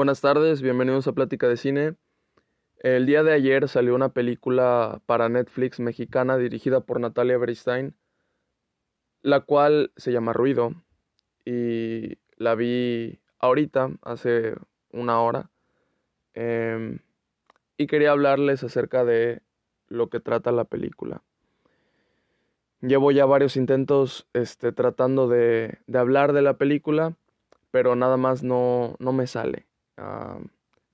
Buenas tardes, bienvenidos a Plática de Cine. El día de ayer salió una película para Netflix mexicana dirigida por Natalia Beristain, la cual se llama Ruido, y la vi ahorita, hace una hora, y quería hablarles acerca de lo que trata la película. Llevo ya varios intentos tratando de hablar de la película, pero nada más no me sale.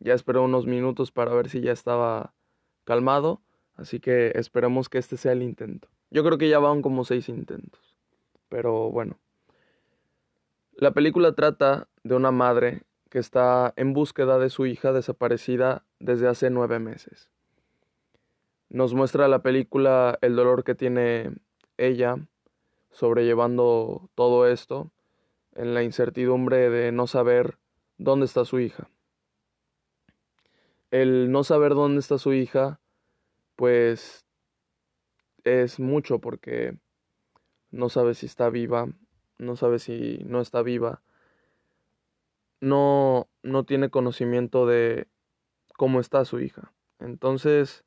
Ya esperé unos minutos para ver si ya estaba calmado, así que esperemos que este sea el intento. Yo creo que ya van como 6 intentos, pero bueno. La película trata de una madre que está en búsqueda de su hija desaparecida desde hace 9 meses. Nos muestra la película el dolor que tiene ella sobrellevando todo esto, en la incertidumbre de no saber dónde está su hija. El no saber dónde está su hija, pues es mucho, porque no sabe si está viva, no sabe si no está viva, no tiene conocimiento de cómo está su hija. Entonces,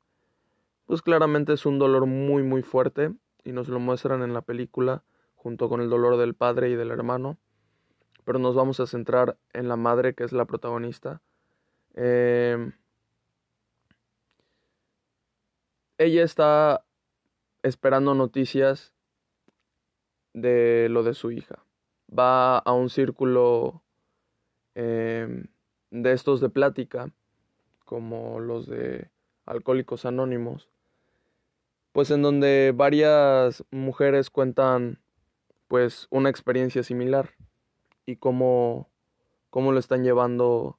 pues claramente es un dolor muy muy fuerte, y nos lo muestran en la película junto con el dolor del padre y del hermano. Pero nos vamos a centrar en la madre, que es la protagonista. Ella está esperando noticias de lo de su hija. Va a un círculo de estos de plática, como los de Alcohólicos Anónimos, pues en donde varias mujeres cuentan pues una experiencia similar y cómo lo están llevando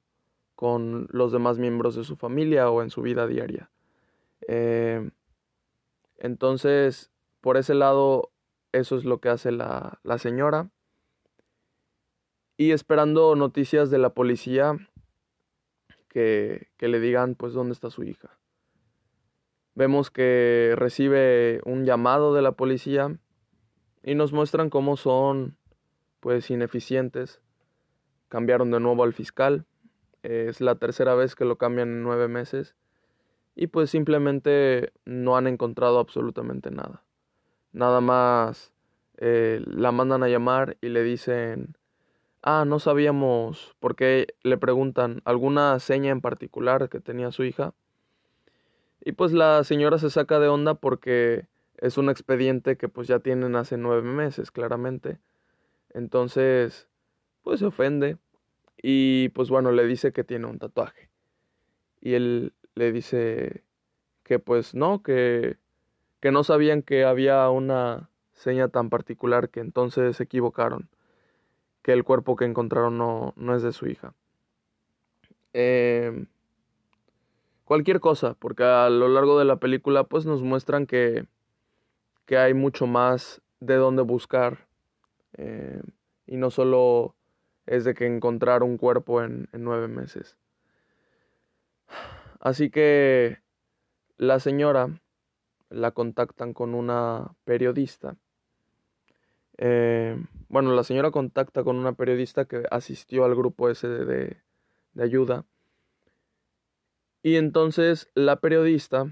con los demás miembros de su familia o en su vida diaria. Entonces, por ese lado, eso es lo que hace la señora. Y esperando noticias de la policía que le digan, pues, dónde está su hija. Vemos que recibe un llamado de la policía y nos muestran cómo son, pues, ineficientes. Cambiaron de nuevo al fiscal. Es la tercera vez que lo cambian en 9 meses. Y pues simplemente no han encontrado absolutamente nada. Nada más la mandan a llamar y le dicen, no sabíamos, porque le preguntan alguna seña en particular que tenía su hija. Y pues la señora se saca de onda porque es un expediente que pues ya tienen hace 9 meses, claramente. Entonces, pues se ofende y pues bueno, le dice que tiene un tatuaje. Y él le dice que pues no, que no sabían que había una seña tan particular, que entonces se equivocaron, que el cuerpo que encontraron no es de su hija. Cualquier cosa, porque a lo largo de la película pues nos muestran que hay mucho más de dónde buscar, y no solo es de que encontrar un cuerpo en 9 meses. Así que la señora la contactan con una periodista. La señora contacta con una periodista que asistió al grupo ese de ayuda. Y entonces la periodista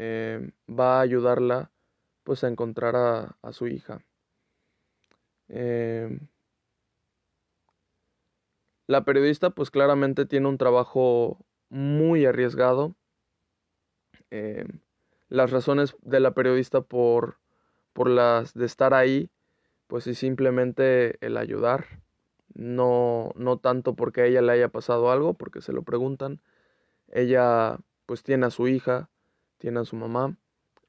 va a ayudarla pues a encontrar a su hija. La periodista pues claramente tiene un trabajo muy arriesgado. Las razones de la periodista por las de estar ahí, pues es simplemente el ayudar. No tanto porque a ella le haya pasado algo, porque se lo preguntan. Ella pues tiene a su hija, tiene a su mamá,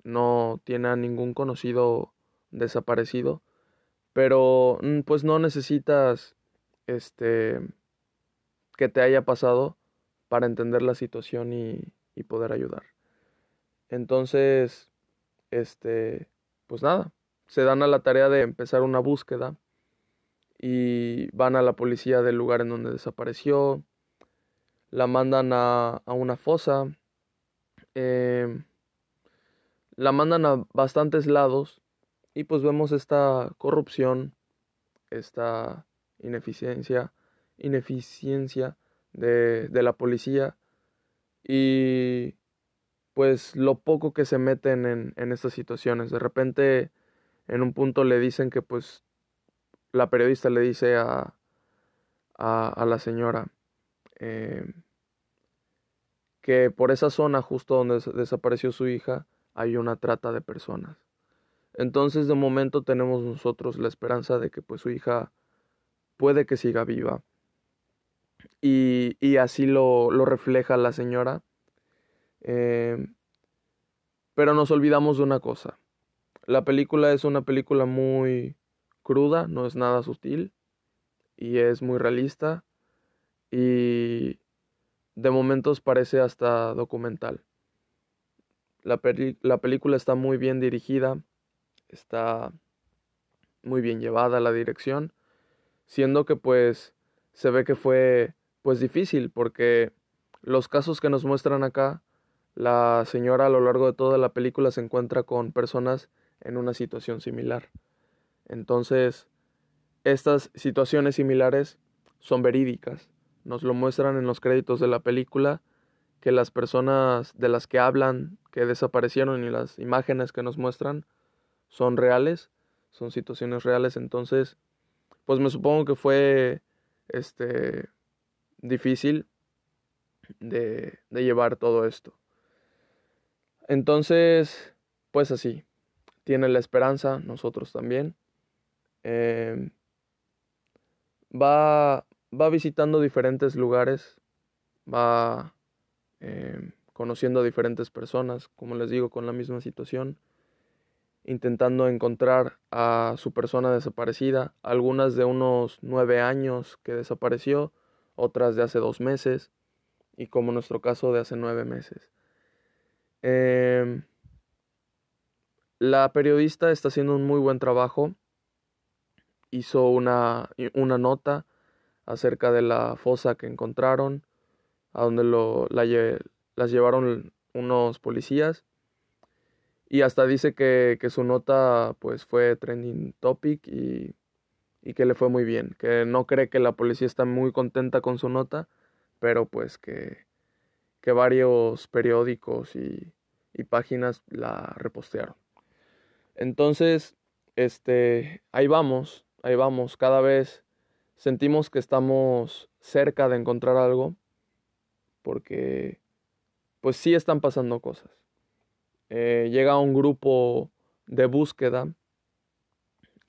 no tiene a ningún conocido desaparecido. Pero pues no necesitas que te haya pasado para entender la situación y poder ayudar. Entonces, pues nada, se dan a la tarea de empezar una búsqueda y van a la policía del lugar en donde desapareció, la mandan a una fosa, la mandan a bastantes lados, y pues vemos esta corrupción, esta ineficiencia de la policía, y pues lo poco que se meten en estas situaciones. De repente en un punto le dicen que pues la periodista le dice a la señora que por esa zona justo donde desapareció su hija hay una trata de personas. Entonces, de momento tenemos nosotros la esperanza de que pues su hija puede que siga viva. Y así lo refleja la señora. Pero nos olvidamos de una cosa. La película es una película muy cruda, no es nada sutil. Y es muy realista. Y de momentos parece hasta documental. La película está muy bien dirigida. Está muy bien llevada la dirección, siendo que pues se ve que fue pues difícil, porque los casos que nos muestran acá, la señora a lo largo de toda la película se encuentra con personas en una situación similar. Entonces, estas situaciones similares son verídicas. Nos lo muestran en los créditos de la película, que las personas de las que hablan, que desaparecieron, y las imágenes que nos muestran son reales, son situaciones reales. Entonces, pues me supongo que fue difícil de llevar todo esto. Entonces, pues así, tiene la esperanza, nosotros también. Va visitando diferentes lugares, va conociendo a diferentes personas, como les digo, con la misma situación, intentando encontrar a su persona desaparecida, algunas de unos 9 años que desapareció, otras de hace 2 meses, y como nuestro caso de hace 9 meses. La periodista está haciendo un muy buen trabajo. Hizo una nota acerca de la fosa que encontraron, a donde las llevaron unos policías. Y hasta dice que su nota pues fue trending topic y que le fue muy bien. Que no cree que la policía está muy contenta con su nota, pero pues que varios periódicos y páginas la repostearon. Entonces, ahí vamos. Cada vez sentimos que estamos cerca de encontrar algo, porque pues sí están pasando cosas. Llega un grupo de búsqueda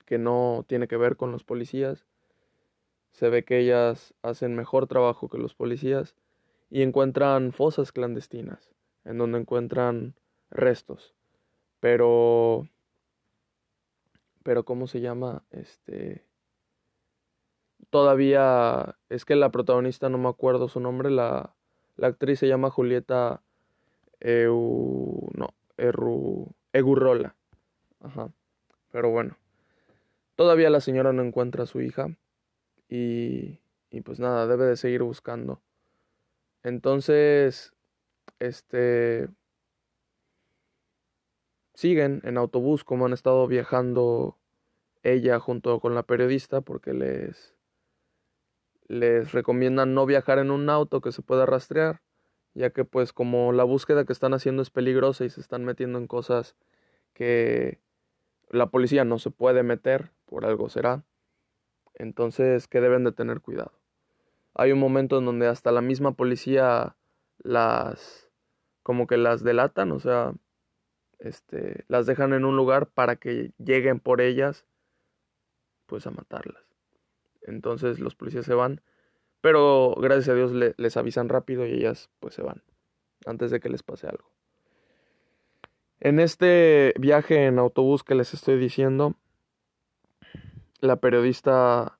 que no tiene que ver con los policías. Se ve que ellas hacen mejor trabajo que los policías y encuentran fosas clandestinas en donde encuentran restos. Pero ¿cómo se llama? Todavía es que la protagonista, no me acuerdo su nombre, la actriz se llama Julieta Egurrola. Ajá. Pero bueno, todavía la señora no encuentra a su hija y pues nada, debe de seguir buscando. Entonces, siguen en autobús, como han estado viajando ella junto con la periodista, porque les recomiendan no viajar en un auto que se pueda rastrear, ya que pues como la búsqueda que están haciendo es peligrosa y se están metiendo en cosas que la policía no se puede meter, por algo será. Entonces, que deben de tener cuidado. Hay un momento en donde hasta la misma policía las delatan, o sea, las dejan en un lugar para que lleguen por ellas, pues a matarlas. Entonces los policías se van, pero gracias a Dios les avisan rápido y ellas pues se van antes de que les pase algo. En este viaje en autobús que les estoy diciendo, la periodista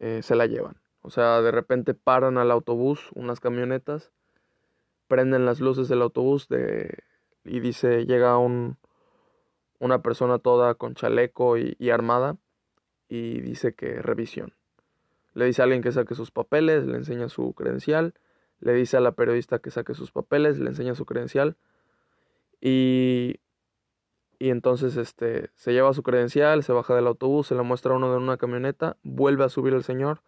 se la llevan. O sea, de repente paran al autobús unas camionetas, prenden las luces del autobús y dice, llega una persona toda con chaleco y armada y dice que revisión. Le dice a alguien que saque sus papeles, le enseña su credencial. Le dice a la periodista que saque sus papeles, le enseña su credencial. Y entonces se lleva su credencial, se baja del autobús, se la muestra a uno de una camioneta, vuelve a subir al señor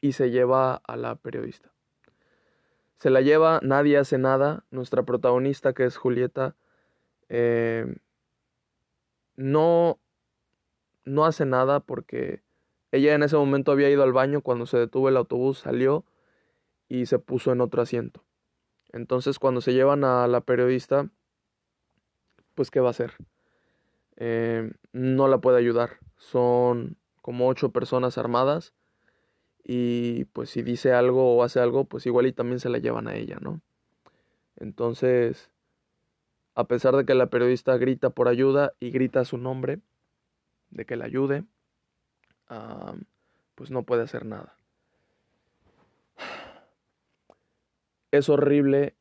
y se lleva a la periodista. Se la lleva, nadie hace nada. Nuestra protagonista, que es Julieta, no hace nada porque ella en ese momento había ido al baño. Cuando se detuvo el autobús, salió y se puso en otro asiento. Entonces, cuando se llevan a la periodista, pues ¿qué va a hacer? No la puede ayudar. Son como 8 personas armadas. Y pues si dice algo o hace algo, pues igual y también se la llevan a ella, ¿no? Entonces, a pesar de que la periodista grita por ayuda y grita su nombre, de que la ayude, pues no puede hacer nada. Es horrible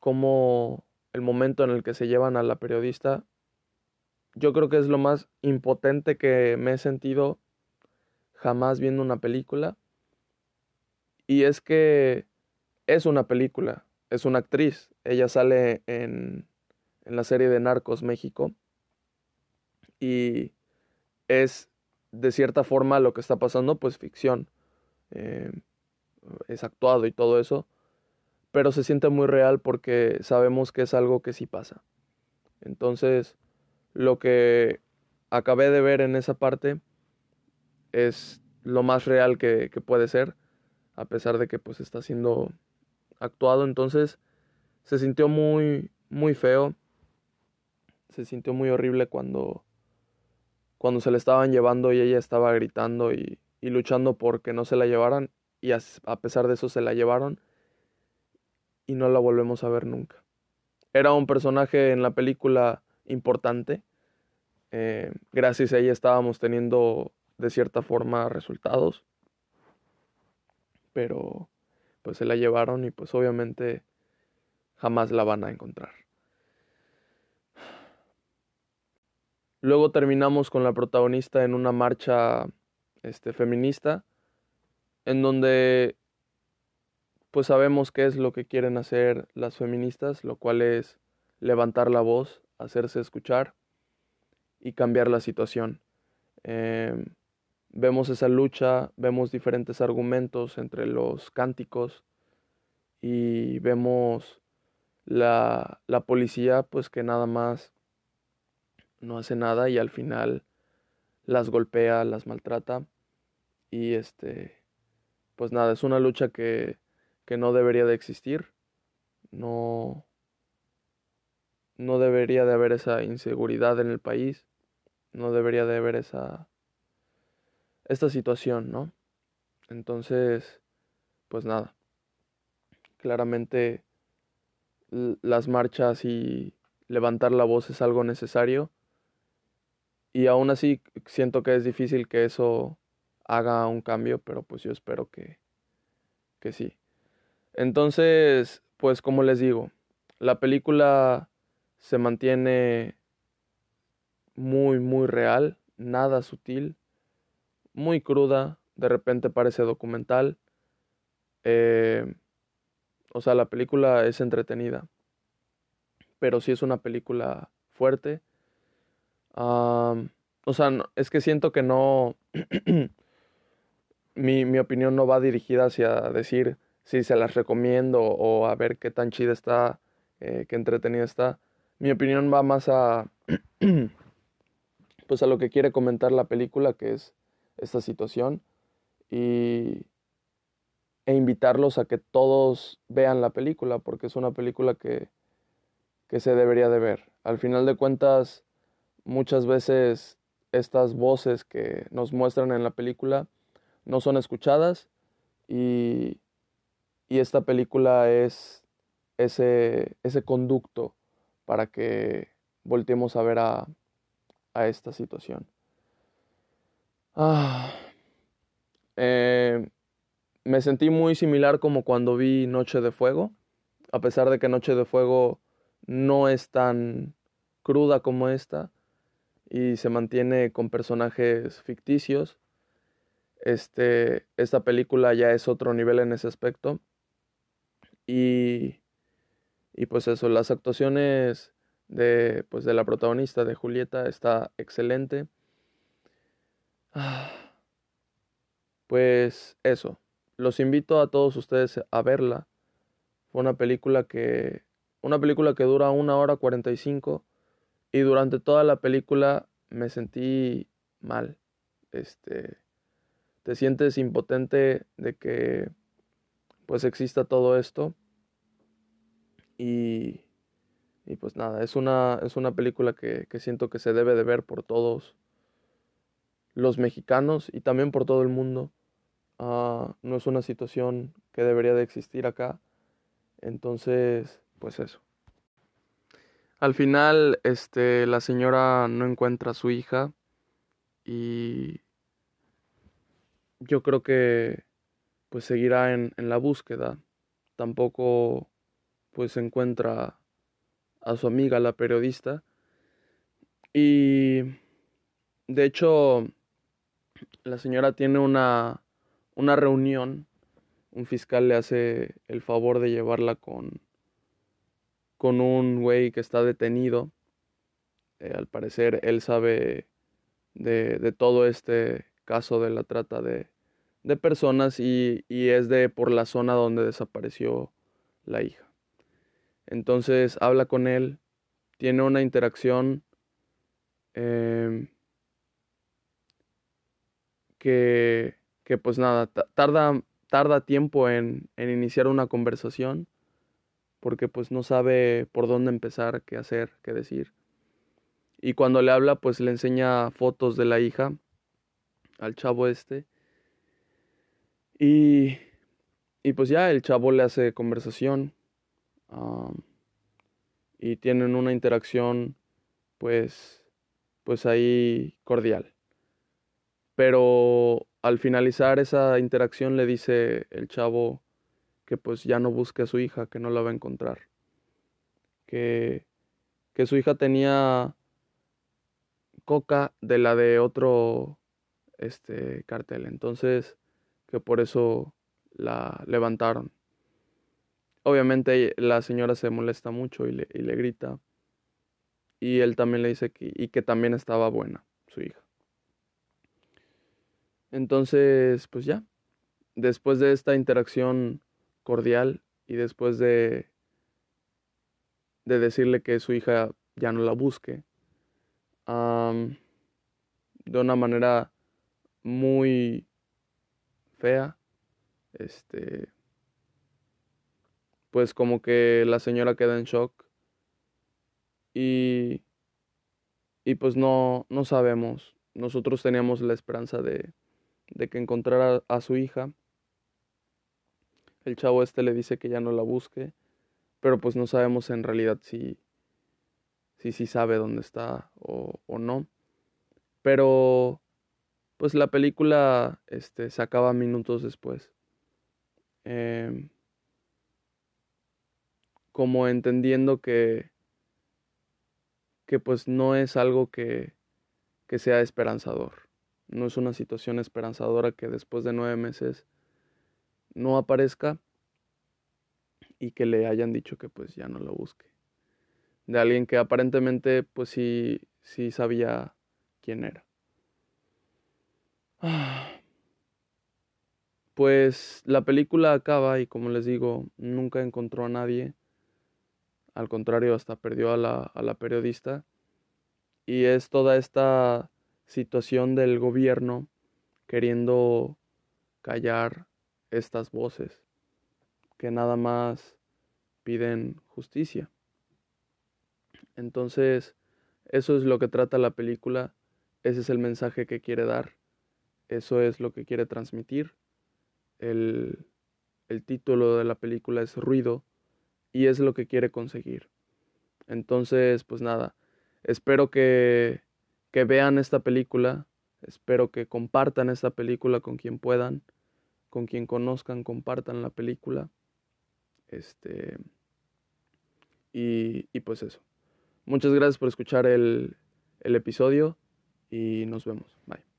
como el momento en el que se llevan a la periodista. Yo creo que es lo más impotente que me he sentido jamás viendo una película. Y es que es una película, es una actriz. Ella sale en la serie de Narcos México. Y es, de cierta forma, lo que está pasando, pues ficción. Es actuado y todo eso. Pero se siente muy real porque sabemos que es algo que sí pasa. Entonces, lo que acabé de ver en esa parte es lo más real que puede ser. A pesar de que pues está siendo actuado. Entonces se sintió muy, muy feo. Se sintió muy horrible cuando se la estaban llevando y ella estaba gritando y luchando porque no se la llevaran. Y a pesar de eso se la llevaron. Y no la volvemos a ver nunca. Era un personaje en la película importante. Gracias a ella estábamos teniendo, de cierta forma, resultados. Pero pues se la llevaron y pues obviamente jamás la van a encontrar. Luego terminamos con la protagonista en una marcha feminista, en donde pues sabemos qué es lo que quieren hacer las feministas, lo cual es levantar la voz, hacerse escuchar y cambiar la situación. Vemos esa lucha, vemos diferentes argumentos entre los cánticos y vemos la policía pues que nada más no hace nada y al final las golpea, las maltrata y pues nada, es una lucha que no debería de existir, no debería de haber esa inseguridad en el país, no debería de haber esta situación, ¿no? Entonces, pues nada. Claramente las marchas y levantar la voz es algo necesario. Y aún así siento que es difícil que eso haga un cambio, pero pues yo espero que sí. Entonces, pues como les digo, la película se mantiene muy, muy real, nada sutil. Muy cruda, de repente parece documental. O sea, la película es entretenida. Pero sí es una película fuerte. O sea, no, es que siento que no... mi opinión no va dirigida hacia decir si se las recomiendo o a ver qué tan chida está, qué entretenida está. Mi opinión va más a... pues a lo que quiere comentar la película, que es esta situación, e invitarlos a que todos vean la película, porque es una película que se debería de ver. Al final de cuentas, muchas veces estas voces que nos muestran en la película no son escuchadas, y esta película es ese conducto para que volteemos a ver a esta situación. Me sentí muy similar como cuando vi Noche de Fuego, a pesar de que Noche de Fuego no es tan cruda como esta y se mantiene con personajes ficticios. Esta película ya es otro nivel en ese aspecto y pues eso, las actuaciones de la protagonista, de Julieta, está excelente. Pues eso, los invito a todos ustedes a verla. Fue una película que dura 1 hora 45 y durante toda la película me sentí mal. Te sientes impotente de que pues exista todo esto. Y pues nada, es una película que siento que se debe de ver por todos los mexicanos y también por todo el mundo. No es una situación que debería de existir acá. Entonces, pues eso. Al final, la señora no encuentra a su hija. Y yo creo que pues seguirá en la búsqueda. Tampoco pues encuentra a su amiga, la periodista. Y de hecho, la señora tiene una reunión. Un fiscal le hace el favor de llevarla con un güey que está detenido. Al parecer él sabe de todo este caso de la trata de personas y es de por la zona donde desapareció la hija. Entonces habla con él, tiene una interacción que pues nada, tarda tiempo en iniciar una conversación porque pues no sabe por dónde empezar, qué hacer, qué decir. Y cuando le habla, pues le enseña fotos de la hija al chavo este. Y pues ya el chavo le hace conversación. Y tienen una interacción, pues ahí cordial. Pero al finalizar esa interacción le dice el chavo que pues ya no busque a su hija, que no la va a encontrar. Que su hija tenía coca de la de otro cartel, entonces que por eso la levantaron. Obviamente la señora se molesta mucho y le grita, y él también le dice que también estaba buena su hija. Entonces pues ya, después de esta interacción cordial y después de decirle que su hija ya no la busque, de una manera muy fea, pues como que la señora queda en shock y pues no sabemos. Nosotros teníamos la esperanza de que encontrara a su hija. El chavo le dice que ya no la busque, pero pues no sabemos en realidad si sabe dónde está o no. Pero pues la película se acaba minutos después. Como entendiendo que pues no es algo que sea esperanzador. No es una situación esperanzadora que después de 9 meses no aparezca y que le hayan dicho que pues ya no lo busque. De alguien que aparentemente pues sí sabía quién era. Pues la película acaba y, como les digo, nunca encontró a nadie. Al contrario, hasta perdió a la periodista. Y es toda esta situación del gobierno queriendo callar estas voces que nada más piden justicia. Entonces, eso es lo que trata la película, ese es el mensaje que quiere dar, eso es lo que quiere transmitir. El título de la película es Ruido y es lo que quiere conseguir. Entonces, pues nada, espero que vean esta película, espero que compartan esta película con quien puedan, con quien conozcan, compartan la película. Y pues eso. Muchas gracias por escuchar el episodio y nos vemos. Bye.